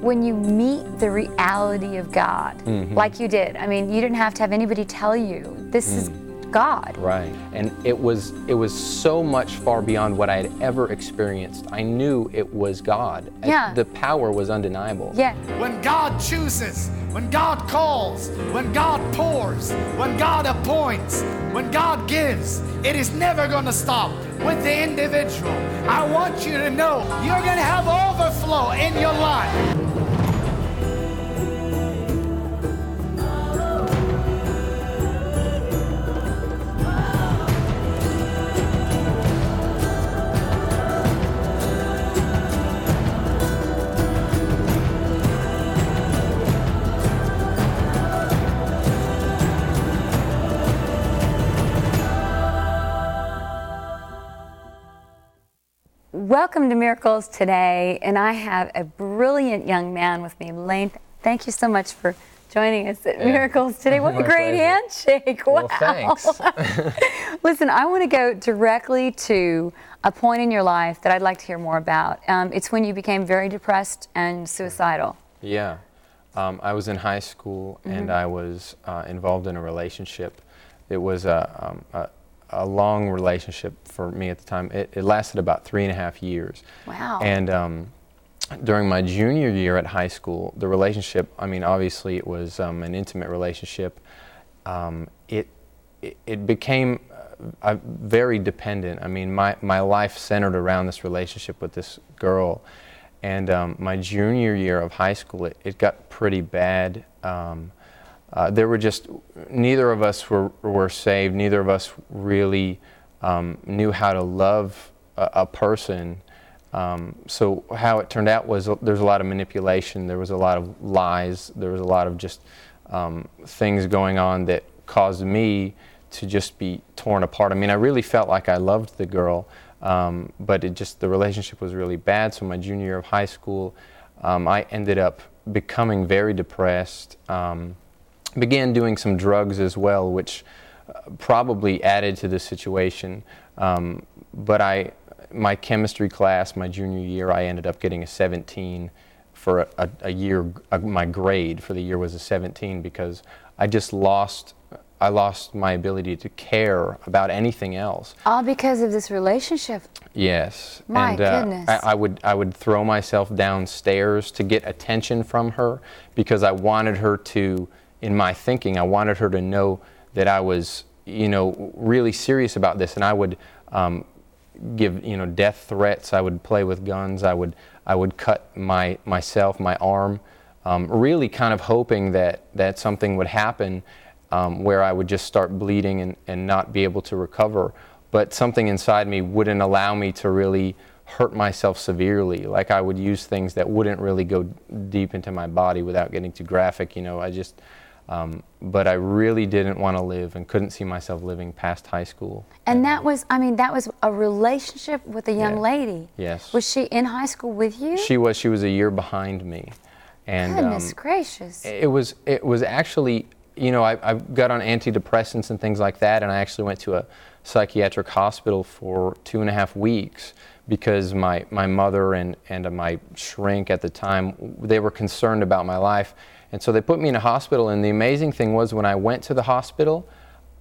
when you meet the reality of God, mm-hmm. like you did. I mean, you didn't have to have anybody tell you, this is God. Right. And it was so much far beyond what I had ever experienced. I knew it was God. Yeah. The power was undeniable. Yeah. When God chooses, when God calls, when God pours, when God appoints, when God gives, it is never going to stop with the individual. I want you to know you're going to have overflow in your life. Welcome to Miracles Today, and I have a brilliant young man with me. Lane, thank you so much for joining us at Miracles Today. What a great handshake. Wow. Well, thanks. Listen, I want to go directly to a point in your life that I'd like to hear more about. It's when you became very depressed and suicidal. Yeah. I was in high school, mm-hmm. and I was involved in a relationship. It was a long relationship for me at the time. It lasted about 3.5 years. Wow. And during my junior year at high school, the relationship, I mean, obviously it was an intimate relationship. It became very dependent. I mean, my life centered around this relationship with this girl. And my junior year of high school, it got pretty bad. There were just, neither of us were saved. Neither of us really knew how to love a person. So how it turned out was there's a lot of manipulation. There was a lot of lies. There was a lot of just things going on that caused me to just be torn apart. I mean, I really felt like I loved the girl, but the relationship was really bad. So my junior year of high school, I ended up becoming very depressed. Began doing some drugs as well, which probably added to the situation. But my chemistry class, my junior year, I ended up getting a 17 for a year. My grade for the year was a 17 because I lost my ability to care about anything else. All because of this relationship. Yes. My goodness. I would throw myself downstairs to get attention from her because I wanted her to. In my thinking, I wanted her to know that I was, really serious about this, and I would give, death threats. I would play with guns. I would cut my arm, really kind of hoping that something would happen where I would just start bleeding and not be able to recover. But something inside me wouldn't allow me to really hurt myself severely. Like I would use things that wouldn't really go deep into my body without getting too graphic. But I really didn't want to live and couldn't see myself living past high school. And that was a relationship with a young lady. Yes. Was she in high school with you? She was a year behind me. And goodness gracious. It was actually, I got on antidepressants and things like that, and I actually went to a psychiatric hospital for 2.5 weeks because my mother and my shrink at the time, they were concerned about my life. And so they put me in a hospital, and the amazing thing was when I went to the hospital,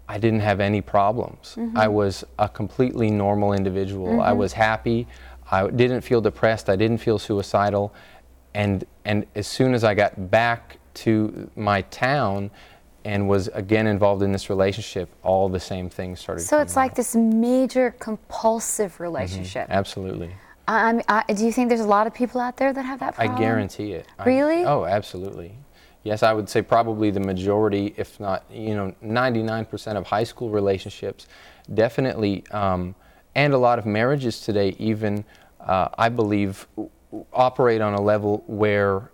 I didn't have any problems. Mm-hmm. I was a completely normal individual. Mm-hmm. I was happy. I didn't feel depressed. I didn't feel suicidal. And as soon as I got back to my town and was again involved in this relationship, all the same things started coming out. So it's like this major compulsive relationship. Mm-hmm. Absolutely. Do you think there's a lot of people out there that have that problem? I guarantee it. Really? Oh, absolutely. Yes, I would say probably the majority, if not, 99% of high school relationships, definitely, and a lot of marriages today even, I believe, operate on a level where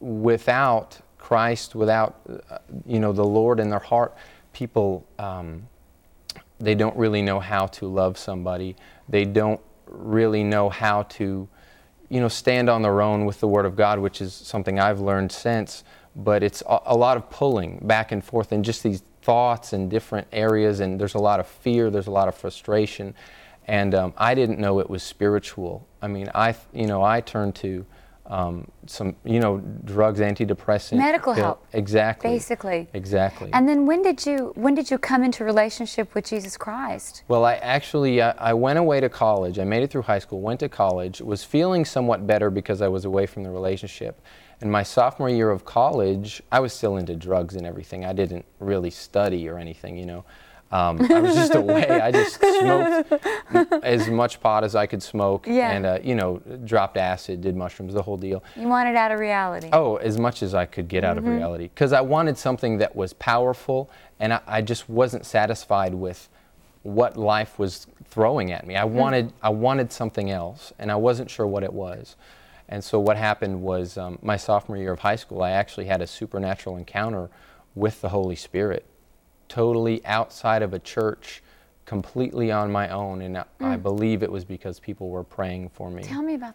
without Christ, without, the Lord in their heart, people, they don't really know how to love somebody. They don't really know how to stand on their own with the Word of God, which is something I've learned since, but it's a lot of pulling back and forth and just these thoughts in different areas, and there's a lot of fear, there's a lot of frustration, and I didn't know it was spiritual. I mean, I turned to some, drugs, antidepressants, medical help. Exactly. Basically. Exactly. And then when did you come into relationship with Jesus Christ? Well, I went away to college. I made it through high school, went to college, was feeling somewhat better because I was away from the relationship. And my sophomore year of college, I was still into drugs and everything. I didn't really study or anything, I was just away. I just smoked as much pot as I could smoke, and dropped acid, did mushrooms, the whole deal. You wanted out of reality. Oh, as much as I could get out of reality, because I wanted something that was powerful, and I just wasn't satisfied with what life was throwing at me. I wanted something else, and I wasn't sure what it was. And so what happened was, my sophomore year of high school, I actually had a supernatural encounter with the Holy Spirit. Totally outside of a church, completely on my own, and I believe it was because people were praying for me. Tell me about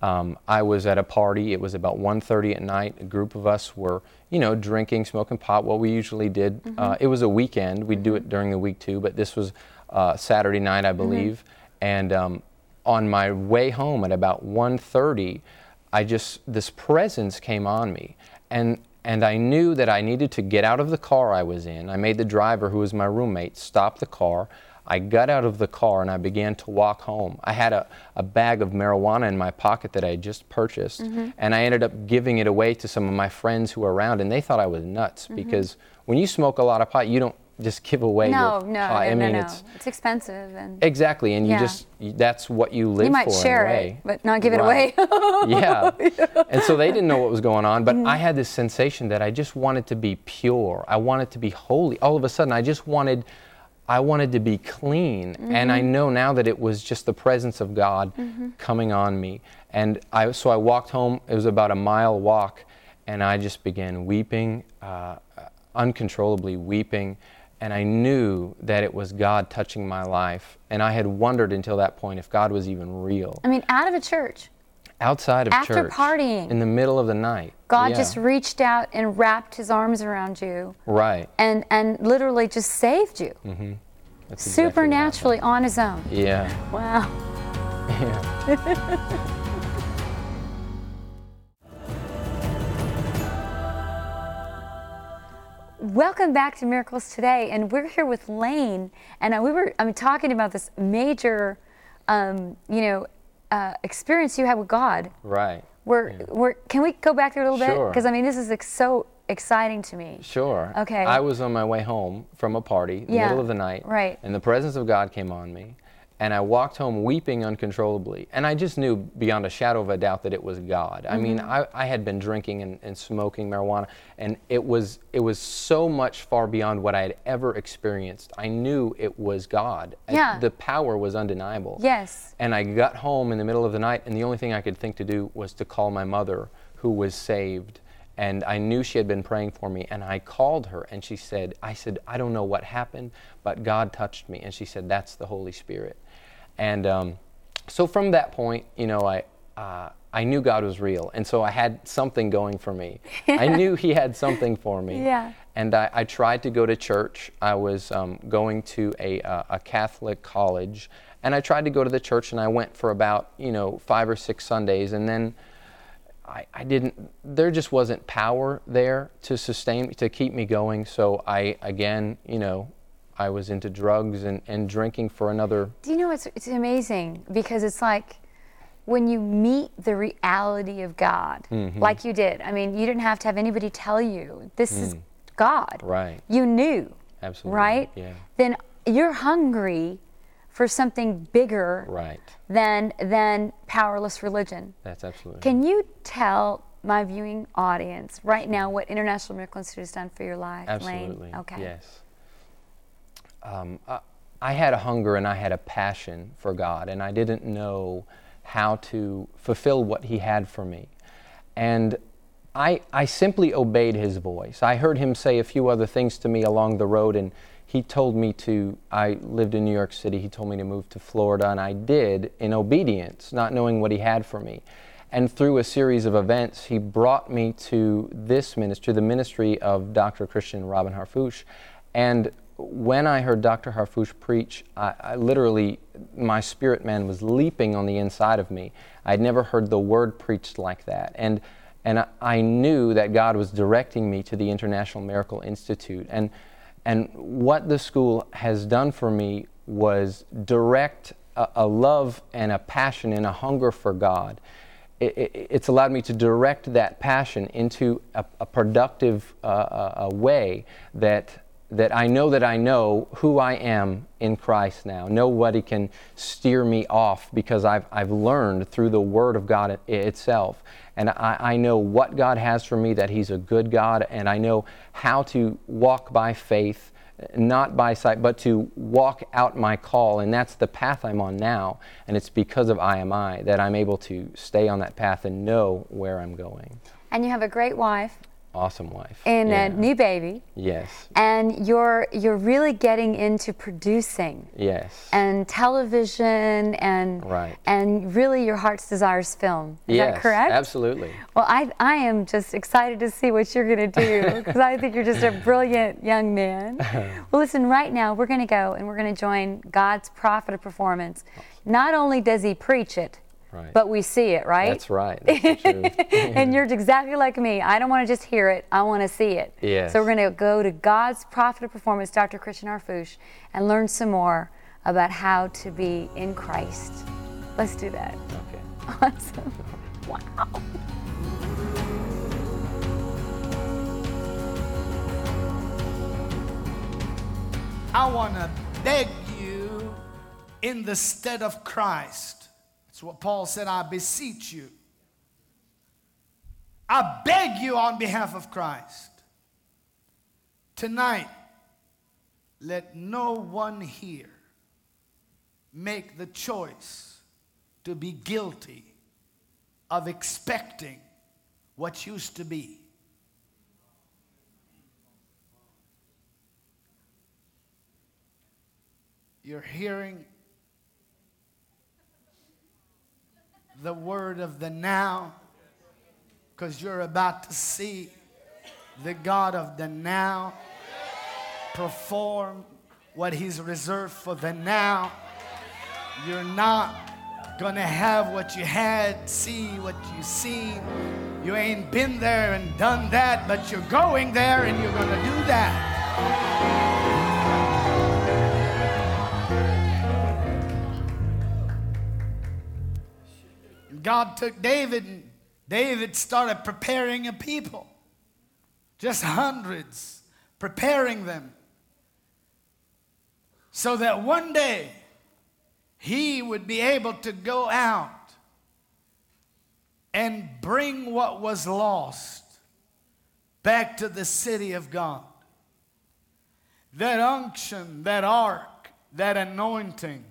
that. I was at a party. It was about 1:30 at night. A group of us were, drinking, smoking pot, what we usually did. It was a weekend. We'd do it during the week too, but this was Saturday night, I believe. And on my way home at about 1:30, this presence came on me, and I knew that I needed to get out of the car I was in. I made the driver, who was my roommate, stop the car. I got out of the car and I began to walk home. I had a bag of marijuana in my pocket that I had just purchased, and I ended up giving it away to some of my friends who were around, and they thought I was nuts, because when you smoke a lot of pot, you don't just give away pot. No. It's expensive. Exactly, and that's what you live for. You might share it, but not give it away. And so they didn't know what was going on, but I had this sensation that I just wanted to be pure. I wanted to be holy. All of a sudden, I wanted to be clean, and I know now that it was just the presence of God coming on me. And so I walked home. It was about a mile walk, and I just began weeping, uncontrollably weeping. And I knew that it was God touching my life. And I had wondered until that point if God was even real. Out of a church. Outside of church. After partying. In the middle of the night. God just reached out and wrapped his arms around you. Right. And literally just saved you. That's exactly supernaturally on his own. Yeah. Wow. Yeah. Welcome back to Miracles Today, and we're here with Lane, and we were talking about this major, experience you had with God. Right. Can we go back there a little bit? Because this is so exciting to me. Sure. Okay. I was on my way home from a party, in the middle of the night, right, and the presence of God came on me, and I walked home weeping uncontrollably, and I just knew beyond a shadow of a doubt that it was God. I had been drinking and smoking marijuana, and it was so much far beyond what I had ever experienced. I knew it was God. The power was undeniable. Yes. And I got home in the middle of the night, and the only thing I could think to do was to call my mother, who was saved, and I knew she had been praying for me, and I called her, and she said, I don't know what happened, but God touched me. And she said, that's the Holy Spirit. And so from that point, I knew God was real, and so I had something going for me. I knew he had something for me. Yeah. And I tried to go to church. I was going to a Catholic college, and I tried to go to the church, and I went for about 5 or 6 Sundays, and then I didn't. There just wasn't power there to sustain me, to keep me going. So I was into drugs and drinking for another. Do you know, it's amazing, because it's like when you meet the reality of God, like you did. You didn't have to have anybody tell you this is God. Right. You knew. Absolutely. Right. Yeah. Then you're hungry for something bigger than powerless religion. That's absolutely. Can you tell my viewing audience right now what International Miracle Institute has done for your life, Lane? Okay. Yes. I had a hunger and I had a passion for God, and I didn't know how to fulfill what he had for me. And I simply obeyed his voice. I heard him say a few other things to me along the road, and he told me to, I lived in New York City, he told me to move to Florida, and I did, in obedience, not knowing what he had for me. And through a series of events, he brought me to the ministry of Dr. Christian Robin Harfouche. And when I heard Dr. Harfouche preach, I literally, my spirit man was leaping on the inside of me. I'd never heard the word preached like that. And I knew that God was directing me to the International Miracle Institute. And what the school has done for me was direct a love and a passion and a hunger for God. It's allowed me to direct that passion into a productive a way that I know who I am in Christ now. Nobody can steer me off because I've learned through the Word of God itself. And I know what God has for me, that He's a good God, and I know how to walk by faith, not by sight, but to walk out my call, and that's the path I'm on now. And it's because of IMI that I'm able to stay on that path and know where I'm going. And you have a great wife. Awesome wife. And a new baby. Yes. And you're really getting into producing. Yes. And television and right. And really your heart's desire is film. Is that correct? Absolutely. Well, I am just excited to see what you're going to do, because I think you're just a brilliant young man. Well, listen, right now we're going to go and we're going to join God's prophet of performance. Not only does he preach it, right, but we see it, right? That's right. That's the truth. And you're exactly like me. I don't want to just hear it. I want to see it. Yes. So we're going to go to God's Prophet of Performance, Dr. Christian Harfouche, and learn some more about how to be in Christ. Let's do that. Okay. Awesome. Wow. I want to beg you in the stead of Christ. That's what Paul said, I beseech you. I beg you on behalf of Christ. Tonight, let no one here make the choice to be guilty of expecting what used to be. You're hearing the word of the now, because you're about to see the God of the now perform what He's reserved for the now. You're not gonna have what you had, see what you seen. You ain't been there and done that, but you're going there and you're gonna do that. God took David, and David started preparing a people. Just hundreds, preparing them. So that one day, he would be able to go out and bring what was lost back to the city of God. That unction, that ark, that anointing.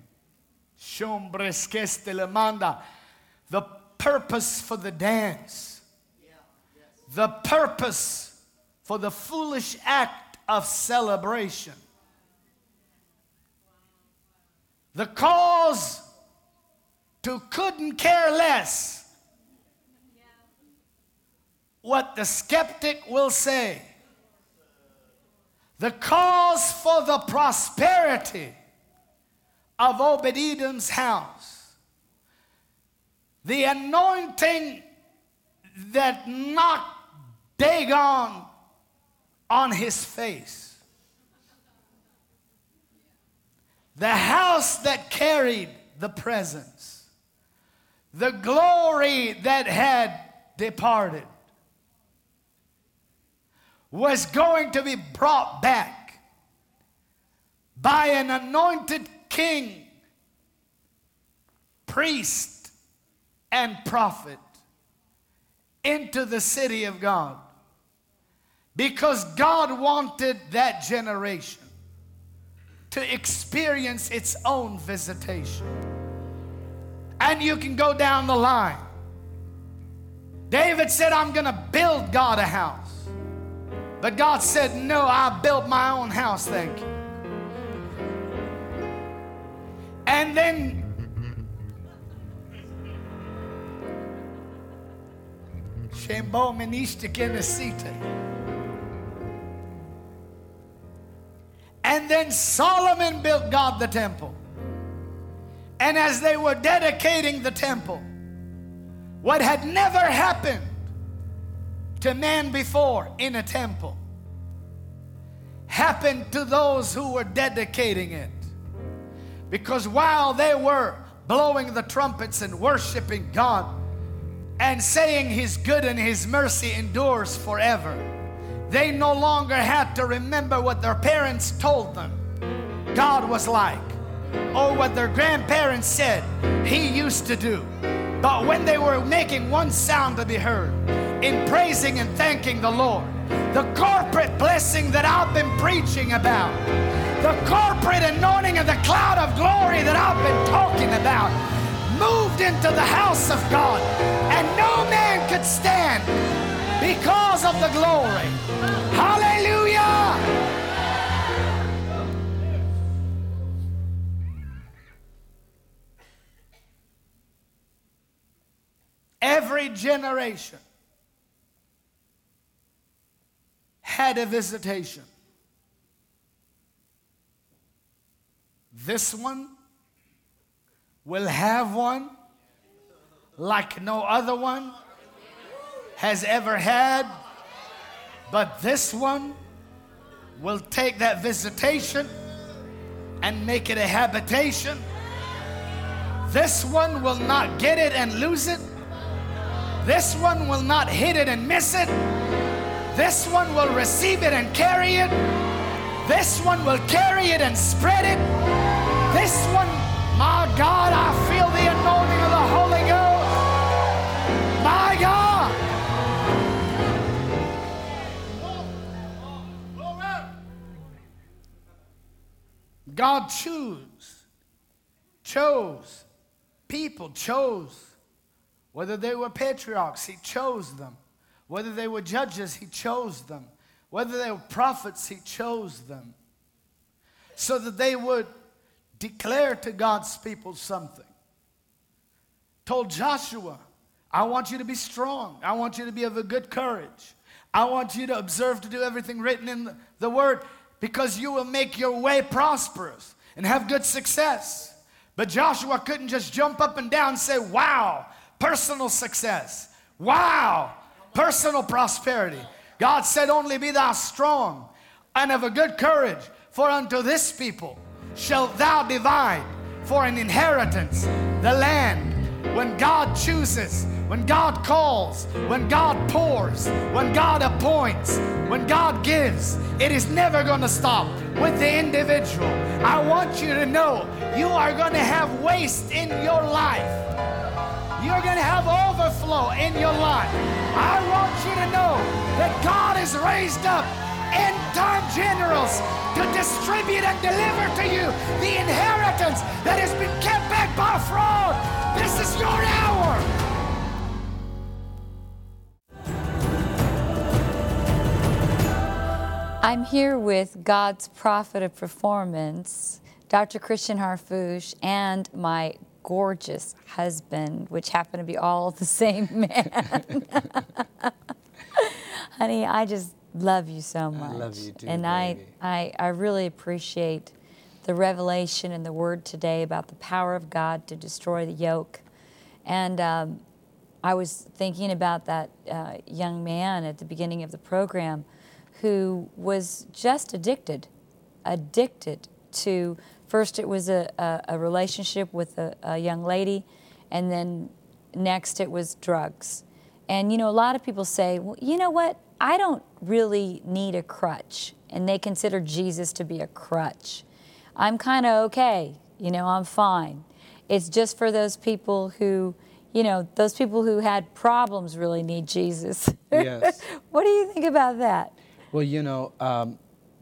The purpose for the dance, the purpose for the foolish act of celebration, the cause to couldn't care less what the skeptic will say, the cause for the prosperity of Obed-Edom's house. The anointing that knocked Dagon on his face. The house that carried the presence. The glory that had departed was going to be brought back by an anointed king, priest, and prophet into the city of God, because God wanted that generation to experience its own visitation. And you can go down the line. David said, I'm gonna build God a house, but God said, no, I built my own house, thank you. And then and then When Solomon built God the temple, and as they were dedicating the temple, what had never happened to man before in a temple happened to those who were dedicating it. Because while they were blowing the trumpets and worshiping God and saying His good and His mercy endures forever, they no longer had to remember what their parents told them God was like, or what their grandparents said He used to do. But when they were making one sound to be heard in praising and thanking the Lord, the corporate blessing that I've been preaching about, the corporate anointing of the cloud of glory that I've been talking about, moved into the house of God, and no man could stand because of the glory. Hallelujah! Every generation had a visitation. This one will have one like no other one has ever had, but this one will take that visitation and make it a habitation. This one will not get it and lose it. This one will not hit it and miss it. This one will receive it and carry it. This one will carry it and spread it. This one, my God, I feel the anointing of the Holy Ghost. My God. God chose people, chose whether they were patriarchs, He chose them. Whether they were judges, He chose them. Whether they were prophets, He chose them. So that they would declare to God's people something. Told Joshua, I want you to be strong. I want you to be of a good courage. I want you to observe to do everything written in the word, because you will make your way prosperous and have good success. But Joshua couldn't just jump up and down and say, wow, personal success. Wow, personal prosperity. God said, only be thou strong and of a good courage, for unto this people shalt thou divide for an inheritance the land. When God chooses, when God calls, when God pours, when God appoints, when God gives, it is never going to stop with the individual. I want you to know you are going to have waste in your life. You're going to have overflow in your life. I want you to know that God has raised up end-time generals to distribute and deliver to you the inheritance that has been kept back by fraud. This is your hour. I'm here with God's prophet of performance, Dr. Christian Harfouche, and my gorgeous husband, which happened to be all the same man. Honey, I just love you so much. I love you too, and baby. I really appreciate the revelation and the word today about the power of God to destroy the yoke. And I was thinking about that young man at the beginning of the program who was just addicted to, first it was a relationship with a young lady, and then next it was drugs. And you know, a lot of people say, well, you know what, I don't really need a crutch, and they consider Jesus to be a crutch. I'm kind of okay, you know, I'm fine. It's just for those people who, you know, those people who had problems really need Jesus. Yes. What do you think about that? Well, you know,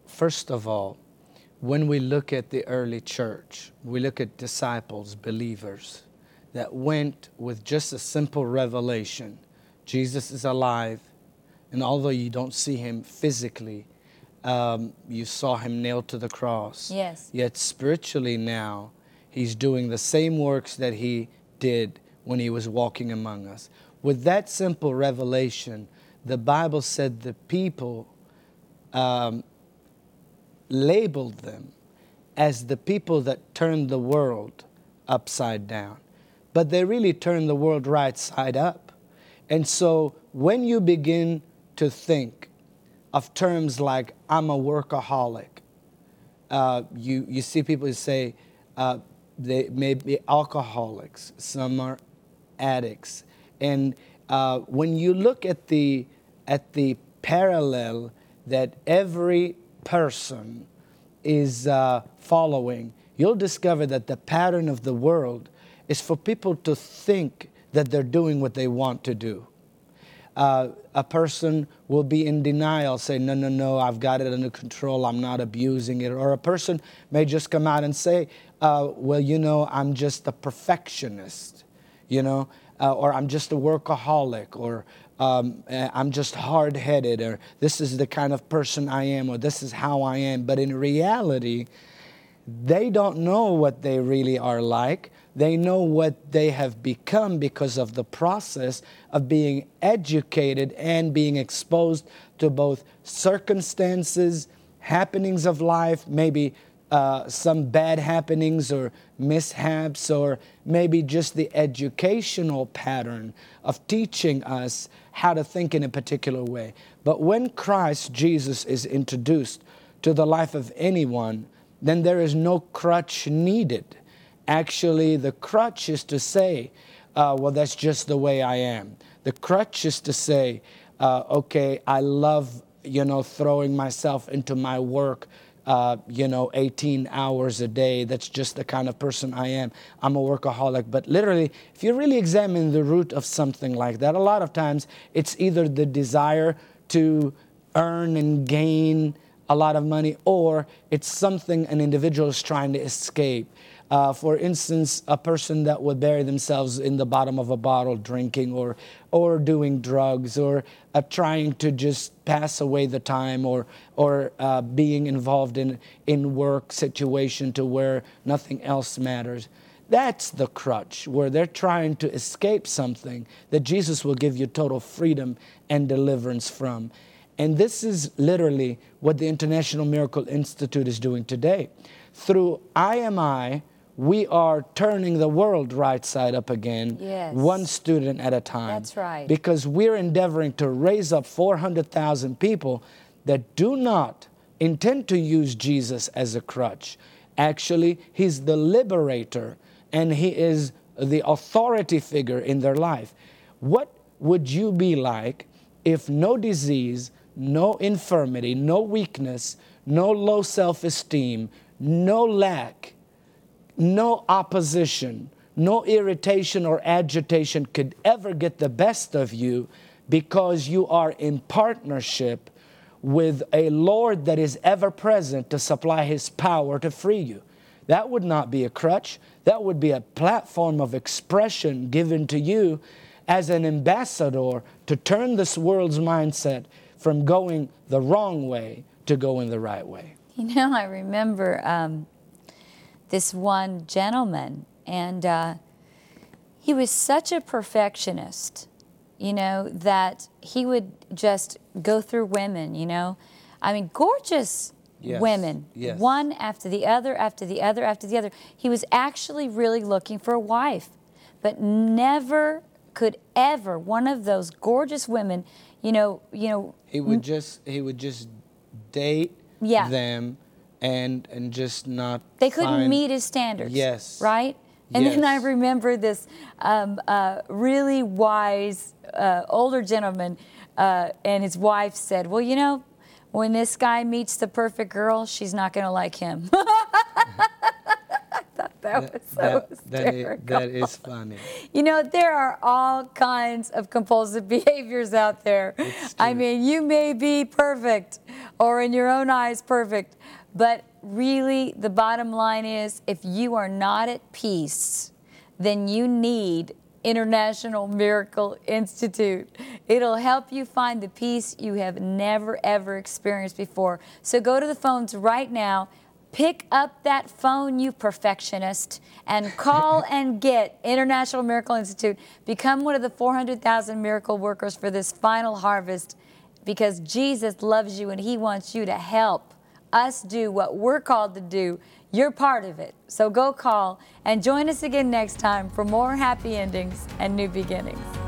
first of all, when we look at the early church, we look at disciples, believers, that went with just a simple revelation. Jesus is alive, and although you don't see Him physically, you saw Him nailed to the cross. Yes. Yet spiritually now, He's doing the same works that He did when He was walking among us. With that simple revelation, the Bible said the people labeled them as the people that turned the world upside down. But they really turned the world right side up. And so when you begin to think of terms like, I'm a workaholic, you see people who say they may be alcoholics, some are addicts. And when you look at the parallel that every person is following, you'll discover that the pattern of the world is for people to think that they're doing what they want to do. A person will be in denial, say, no, I've got it under control, I'm not abusing it. Or a person may just come out and say, well, you know, I'm just a perfectionist, you know, or I'm just a workaholic, or I'm just hard-headed, or this is the kind of person I am, or this is how I am. But in reality, they don't know what they really are like. They know what they have become because of the process of being educated and being exposed to both circumstances, happenings of life, maybe some bad happenings or mishaps, or maybe just the educational pattern of teaching us how to think in a particular way. But when Christ Jesus is introduced to the life of anyone, then there is no crutch needed. Actually, the crutch is to say, well, that's just the way I am. The crutch is to say, okay, I love, you know, throwing myself into my work, 18 hours a day. That's just the kind of person I am. I'm a workaholic. But literally, if you really examine the root of something like that, a lot of times it's either the desire to earn and gain a lot of money, or it's something an individual is trying to escape. For instance, a person that would bury themselves in the bottom of a bottle drinking or doing drugs or trying to just pass away the time or being involved in work situation to where nothing else matters. That's the crutch, where they're trying to escape something that Jesus will give you total freedom and deliverance from. And this is literally what the International Miracle Institute is doing today. Through IMI, we are turning the world right side up again, yes, one student at a time. That's right. Because we're endeavoring to raise up 400,000 people that do not intend to use Jesus as a crutch. Actually, he's the liberator, and he is the authority figure in their life. What would you be like if no disease, no infirmity, no weakness, no low self-esteem, no lack, no opposition, no irritation or agitation could ever get the best of you, because you are in partnership with a Lord that is ever present to supply his power to free you? That would not be a crutch. That would be a platform of expression given to you as an ambassador to turn this world's mindset from going the wrong way to going the right way. You know, I remember this one gentleman, and he was such a perfectionist, you know, that he would just go through women, you know. I mean, gorgeous yes, women, yes, one after the other, after the other, after the other. He was actually really looking for a wife, but never could ever one of those gorgeous women, you know. He would just date them and just not. They couldn't meet his standards. Yes. Right? And yes. Then I remember this really wise older gentleman and his wife said, well, you know, when this guy meets the perfect girl, she's not going to like him. That was so hysterical. That is funny. You know, there are all kinds of compulsive behaviors out there. I mean, you may be perfect or in your own eyes perfect, but really the bottom line is, if you are not at peace, then you need International Miracle Institute. It'll help you find the peace you have never, ever experienced before. So go to the phones right now. Pick up that phone, you perfectionist, and call and get International Miracle Institute. Become one of the 400,000 miracle workers for this final harvest, because Jesus loves you and he wants you to help us do what we're called to do, you're part of it. So go call and join us again next time for more happy endings and new beginnings.